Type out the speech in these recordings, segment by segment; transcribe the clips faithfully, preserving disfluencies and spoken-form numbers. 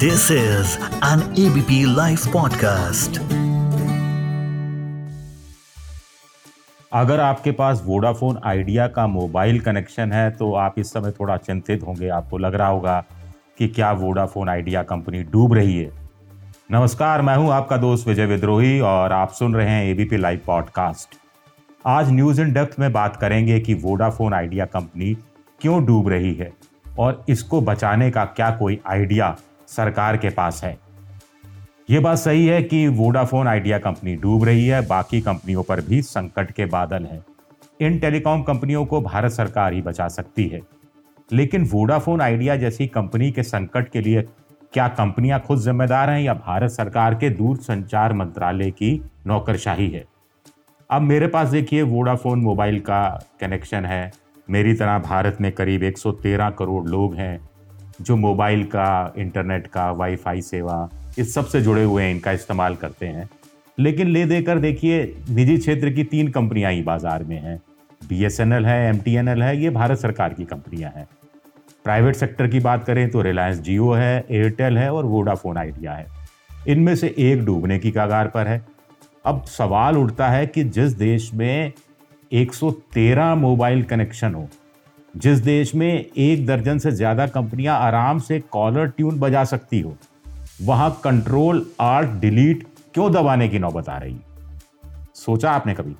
This is an ABP live podcast. अगर आपके पास वोडाफोन आइडिया का मोबाइल कनेक्शन है तो आप इस समय थोड़ा चिंतित होंगे। आपको लग रहा होगा कि क्या वोडाफोन आइडिया कंपनी डूब रही है। नमस्कार, मैं हूं आपका दोस्त विजय विद्रोही और आप सुन रहे हैं एबीपी लाइव पॉडकास्ट। आज न्यूज़ इन डेप्थ में बात करेंगे कि वोडाफोन आइडिया कंपनी क्यों डूब रही है और इसको बचाने का क्या कोई आइडिया सरकार के पास है। ये बात सही है कि वोडाफोन आइडिया कंपनी डूब रही है, बाकी कंपनियों पर भी संकट के बादल हैं। इन टेलीकॉम कंपनियों को भारत सरकार ही बचा सकती है, लेकिन वोडाफोन आइडिया जैसी कंपनी के संकट के लिए क्या कंपनियां खुद जिम्मेदार हैं या भारत सरकार के दूरसंचार मंत्रालय की नौकरशाही है। अब मेरे पास देखिए वोडाफोन मोबाइल का कनेक्शन है। मेरी तरह भारत में करीब एक सौ तेरह करोड़ लोग हैं जो मोबाइल का, इंटरनेट का, वाईफाई सेवा, इस सब से जुड़े हुए हैं, इनका इस्तेमाल करते हैं। लेकिन ले देकर देखिए निजी क्षेत्र की तीन कंपनियां ही बाज़ार में हैं। बीएसएनएल है, एमटीएनएल है, ये भारत सरकार की कंपनियां हैं। प्राइवेट सेक्टर की बात करें तो रिलायंस जियो है, एयरटेल है और वोडाफोन आइडिया है। इनमें से एक डूबने की कगार पर है। अब सवाल उठता है कि जिस देश में एक सौ तेरह मोबाइल कनेक्शन हो, जिस देश में एक दर्जन से ज़्यादा कंपनियां आराम से कॉलर ट्यून बजा सकती हो, वहां कंट्रोल आर्ट डिलीट क्यों दबाने की नौबत आ रही। सोचा आपने कभी?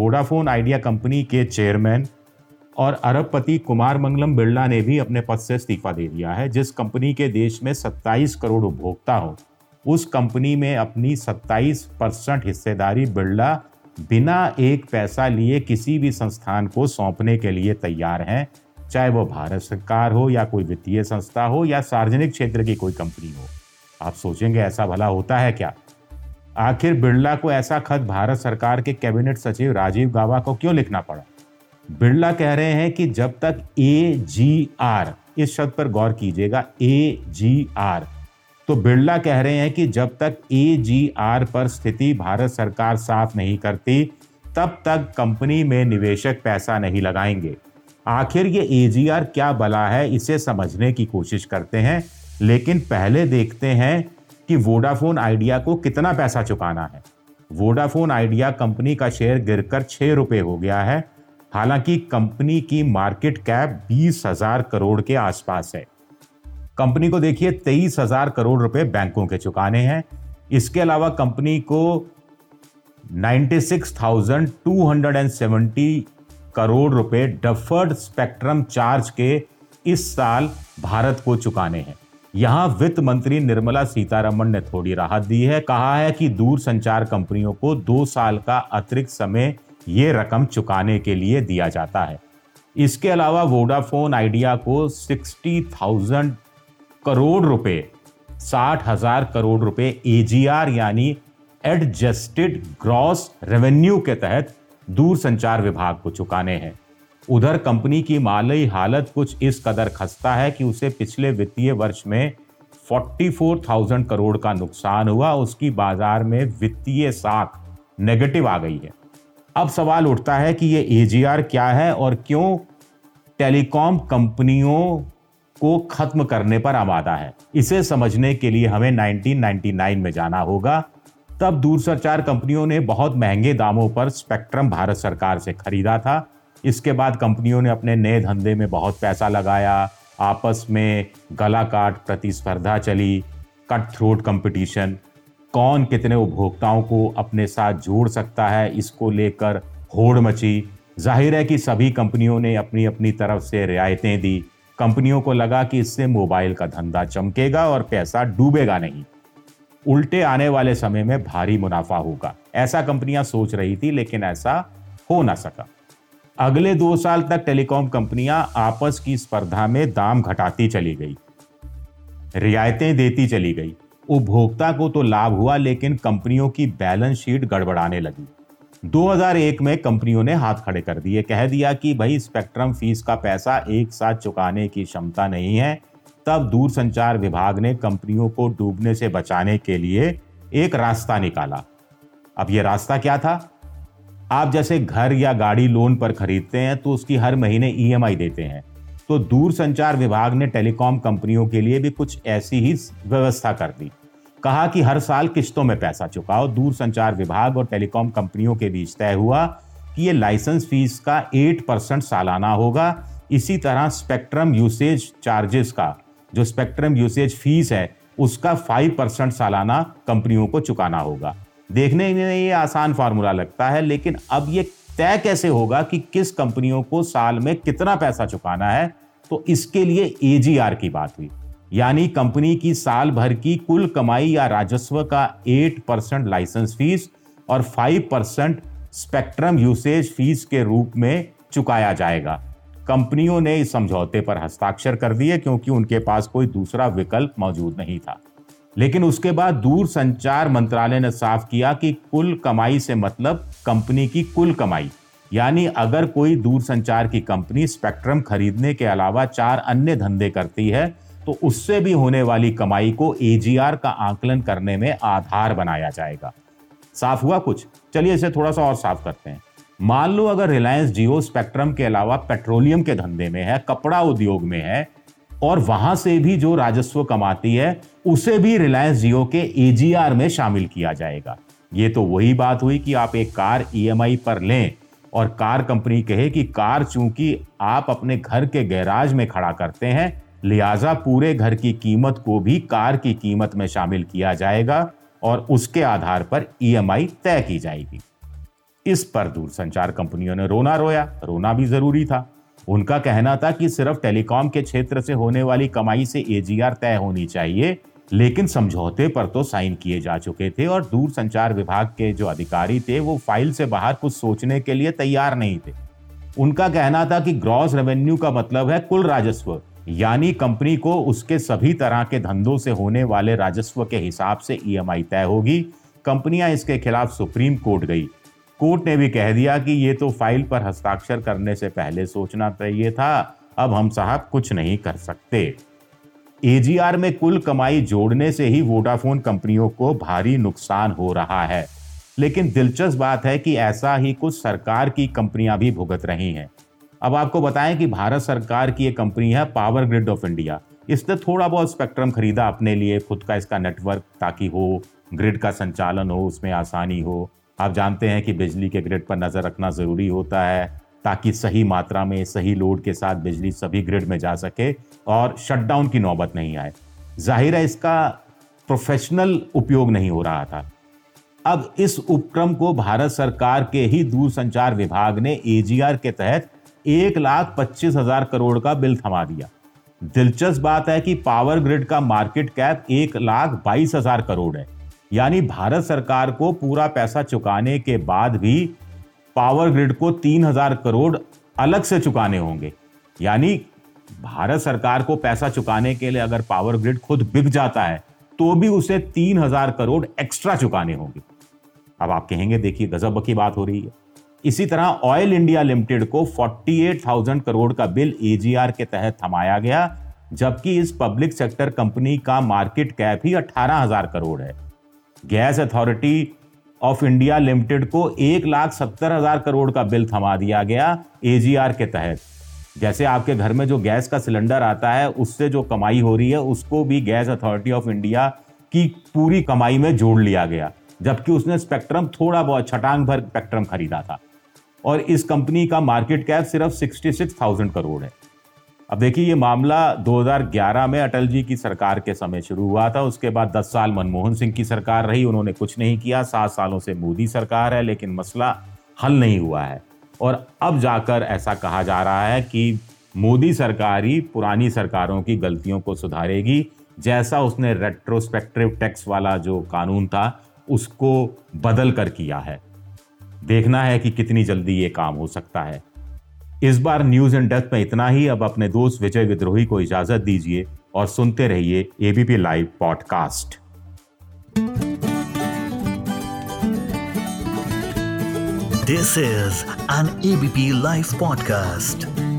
वोडाफोन आइडिया कंपनी के चेयरमैन और अरबपति कुमार मंगलम बिरला ने भी अपने पद से इस्तीफा दे दिया है। जिस कंपनी के देश में सत्ताईस करोड़ उपभोक्ता हो, उस कंपनी में अपनी सत्ताईस परसेंट हिस्सेदारी बिरला बिना एक पैसा लिए किसी भी संस्थान को सौंपने के लिए तैयार हैं, चाहे वो भारत सरकार हो या कोई वित्तीय संस्था हो या सार्वजनिक क्षेत्र की कोई कंपनी हो। आप सोचेंगे ऐसा भला होता है क्या? आखिर बिरला को ऐसा खत भारत सरकार के कैबिनेट सचिव राजीव गाबा को क्यों लिखना पड़ा? बिरला कह रहे हैं कि जब तक ए जी आर, इस शब्द पर गौर कीजिएगा, ए जी आर, तो बिरला कह रहे हैं कि जब तक ए जी आर पर स्थिति भारत सरकार साफ नहीं करती तब तक कंपनी में निवेशक पैसा नहीं लगाएंगे। आखिर ये ए जी आर क्या बला है, इसे समझने की कोशिश करते हैं, लेकिन पहले देखते हैं कि वोडाफोन आइडिया को कितना पैसा चुकाना है। वोडाफोन आइडिया कंपनी का शेयर गिरकर छः रुपये हो गया है। हालांकि कंपनी की मार्केट कैप बीस हजार करोड़ के आसपास है। कंपनी को देखिए तेईस हजार करोड़ रुपए बैंकों के चुकाने हैं। इसके अलावा कंपनी को छियानवे हज़ार दो सौ सत्तर करोड़ रुपए डफर्ड स्पेक्ट्रम चार्ज के इस साल भारत को चुकाने हैं। यहां वित्त मंत्री निर्मला सीतारमण ने थोड़ी राहत दी है। कहा है कि दूरसंचार कंपनियों को दो साल का अतिरिक्त समय ये रकम चुकाने के लिए दिया जाता है। इसके अलावा वोडाफोन आइडिया को साठ हज़ार करोड़ रुपए, साठ हज़ार करोड़ रुपए एजीआर यानी एडजस्टेड ग्रॉस रेवेन्यू के तहत दूरसंचार विभाग को चुकाने हैं। उधर कंपनी की माली हालत कुछ इस कदर खस्ता है कि उसे पिछले वित्तीय वर्ष में चौवालीस हज़ार करोड़ का नुकसान हुआ। उसकी बाजार में वित्तीय साख नेगेटिव आ गई है। अब सवाल उठता है कि ये एजीआर क्या है और क्यों टेलीकॉम कंपनियों को खत्म करने पर आमादा है। इसे समझने के लिए हमें उन्नीस सौ निन्यानवे में जाना होगा। तब दूरसंचार कंपनियों ने बहुत महंगे दामों पर स्पेक्ट्रम भारत सरकार से खरीदा था। इसके बाद कंपनियों ने अपने नए धंधे में बहुत पैसा लगाया। आपस में गला काट प्रतिस्पर्धा चली, कट थ्रोट कंपटीशन, कौन कितने उपभोक्ताओं को अपने साथ जोड़ सकता है, इसको लेकर होड़ मची। जाहिर है कि सभी कंपनियों ने अपनी अपनी तरफ से रियायतें दी। कंपनियों को लगा कि इससे मोबाइल का धंधा चमकेगा और पैसा डूबेगा नहीं, उल्टे आने वाले समय में भारी मुनाफा होगा। ऐसा कंपनियां सोच रही थी, लेकिन ऐसा हो ना सका। अगले दो साल तक टेलीकॉम कंपनियां आपस की स्पर्धा में दाम घटाती चली गई, रियायतें देती चली गई। उपभोक्ता को तो लाभ हुआ, लेकिन कंपनियों की बैलेंस शीट गड़बड़ाने लगी। दो हज़ार एक में कंपनियों ने हाथ खड़े कर दिए, कह दिया कि भाई स्पेक्ट्रम फीस का पैसा एक साथ चुकाने की क्षमता नहीं है। तब दूरसंचार विभाग ने कंपनियों को डूबने से बचाने के लिए एक रास्ता निकाला। अब ये रास्ता क्या था? आप जैसे घर या गाड़ी लोन पर खरीदते हैं तो उसकी हर महीने ई एम आई देते हैं। तो दूरसंचार विभाग ने टेलीकॉम कंपनियों के लिए भी कुछ ऐसी ही व्यवस्था कर दी। कहा कि हर साल किश्तों में पैसा चुकाओ। दूरसंचार विभाग और टेलीकॉम कंपनियों के बीच तय हुआ कि ये लाइसेंस फीस का आठ परसेंट सालाना होगा। इसी तरह स्पेक्ट्रम यूसेज चार्जेस का, जो स्पेक्ट्रम यूसेज फीस है, उसका पाँच परसेंट सालाना कंपनियों को चुकाना होगा। देखने में ये आसान फार्मूला लगता है, लेकिन अब ये तय कैसे होगा कि किस कंपनियों को साल में कितना पैसा चुकाना है, तो इसके लिए एजीआर की बात हुई। यानी कंपनी की साल भर की कुल कमाई या राजस्व का आठ परसेंट लाइसेंस फीस और पाँच परसेंट स्पेक्ट्रम यूसेज फीस के रूप में चुकाया जाएगा। कंपनियों ने इस समझौते पर हस्ताक्षर कर दिए क्योंकि उनके पास कोई दूसरा विकल्प मौजूद नहीं था। लेकिन उसके बाद दूरसंचार मंत्रालय ने साफ किया कि कुल कमाई से मतलब कंपनी की कुल कमाई, यानी अगर कोई दूरसंचार की कंपनी स्पेक्ट्रम खरीदने के अलावा चार अन्य धंधे करती है तो उससे भी होने वाली कमाई को एजीआर का आकलन करने में आधार बनाया जाएगा। साफ हुआ कुछ? चलिए इसे थोड़ा सा और साफ करते हैं। मान लो अगर रिलायंस जियो स्पेक्ट्रम के अलावा पेट्रोलियम के धंधे में है, कपड़ा उद्योग में है, और वहां से भी जो राजस्व कमाती है उसे भी रिलायंस जियो के एजीआर में शामिल किया जाएगा। ये तो वही बात हुई कि आप एक कार ईएमआई पर लें और कार कंपनी कहे कि कार चूंकि आप अपने घर के गैराज में खड़ा करते हैं, लिहाजा पूरे घर की कीमत को भी कार की कीमत में शामिल किया जाएगा और उसके आधार पर ईएमआई तय की जाएगी। इस पर दूरसंचार कंपनियों ने रोना रोया। रोना भी जरूरी था। उनका कहना था कि सिर्फ टेलीकॉम के क्षेत्र से होने वाली कमाई से एजीआर तय होनी चाहिए, लेकिन समझौते पर तो साइन किए जा चुके थे और दूरसंचार विभाग के जो अधिकारी थे वो फाइल से बाहर कुछ सोचने के लिए तैयार नहीं थे। उनका कहना था कि ग्रॉस रेवेन्यू का मतलब है कुल राजस्व, यानी कंपनी को उसके सभी तरह के धंधों से होने वाले राजस्व के हिसाब से ईएमआई तय होगी। कंपनियां इसके खिलाफ सुप्रीम कोर्ट गई। कोर्ट ने भी कह दिया कि ये तो फाइल पर हस्ताक्षर करने से पहले सोचना चाहिए था, अब हम साहब कुछ नहीं कर सकते। एजीआर में कुल कमाई जोड़ने से ही वोडाफोन कंपनियों को भारी नुकसान हो रहा है। लेकिन दिलचस्प बात है कि ऐसा ही कुछ सरकार की कंपनियां भी भुगत रही हैं। अब आपको बताएं कि भारत सरकार की एक कंपनी है पावर ग्रिड ऑफ इंडिया। इसने थोड़ा बहुत स्पेक्ट्रम खरीदा अपने लिए, खुद का इसका नेटवर्क ताकि हो, ग्रिड का संचालन हो, उसमें आसानी हो। आप जानते हैं कि बिजली के ग्रिड पर नज़र रखना ज़रूरी होता है ताकि सही मात्रा में सही लोड के साथ बिजली सभी ग्रिड में जा सके और शटडाउन की नौबत नहीं आए। जाहिर है इसका प्रोफेशनल उपयोग नहीं हो रहा था। अब इस उपक्रम को भारत सरकार के ही दूरसंचार विभाग ने एजीआर के तहत एक लाख पच्चीस हजार करोड़ का बिल थमा दिया। दिलचस्प बात है कि पावर ग्रिड का मार्केट कैप एक लाख बाईस हजार करोड़ है, यानी भारत सरकार को पूरा पैसा चुकाने के बाद भी पावर ग्रिड को तीन हजार करोड़ अलग से चुकाने होंगे। यानी भारत सरकार को पैसा चुकाने के लिए अगर पावर ग्रिड खुद बिक जाता है तो भी उसे तीन हजार करोड़ एक्स्ट्रा चुकाने होंगे। अब आप कहेंगे देखिए गजब की बात हो रही है। इसी तरह ऑयल इंडिया लिमिटेड को अड़तालीस हजार करोड़ का बिल एजीआर के तहत थमाया गया, जबकि इस पब्लिक सेक्टर कंपनी का मार्केट कैप ही अठारह हजार करोड़ है। Gas authority of India limited को एक लाख सत्तर हजार करोड़ का बिल थमा दिया गया एजीआर के तहत। जैसे आपके घर में जो गैस का सिलेंडर आता है उससे जो कमाई हो रही है उसको भी गैस अथॉरिटी ऑफ इंडिया की पूरी कमाई में जोड़ लिया गया, जबकि उसने स्पेक्ट्रम थोड़ा बहुत छटांग भर स्पेक्ट्रम खरीदा था। और इस कंपनी का मार्केट कैप सिर्फ सिक्सटी सिक्स थाउजेंड करोड़ है। अब देखिए ये मामला दो हजार ग्यारह में अटल जी की सरकार के समय शुरू हुआ था। उसके बाद दस साल मनमोहन सिंह की सरकार रही, उन्होंने कुछ नहीं किया। सात सालों से मोदी सरकार है, लेकिन मसला हल नहीं हुआ है। और अब जाकर ऐसा कहा जा रहा है कि मोदी सरकार ही पुरानी सरकारों की गलतियों को सुधारेगी, जैसा उसने रेट्रोस्पेक्टिव टैक्स वाला जो कानून था उसको बदल कर किया है। देखना है कि कितनी जल्दी ये काम हो सकता है। इस बार न्यूज़ एंड डेस्क में इतना ही। अब अपने दोस्त विजय विद्रोही को इजाजत दीजिए और सुनते रहिए ABP live podcast. This is an ABP live podcast.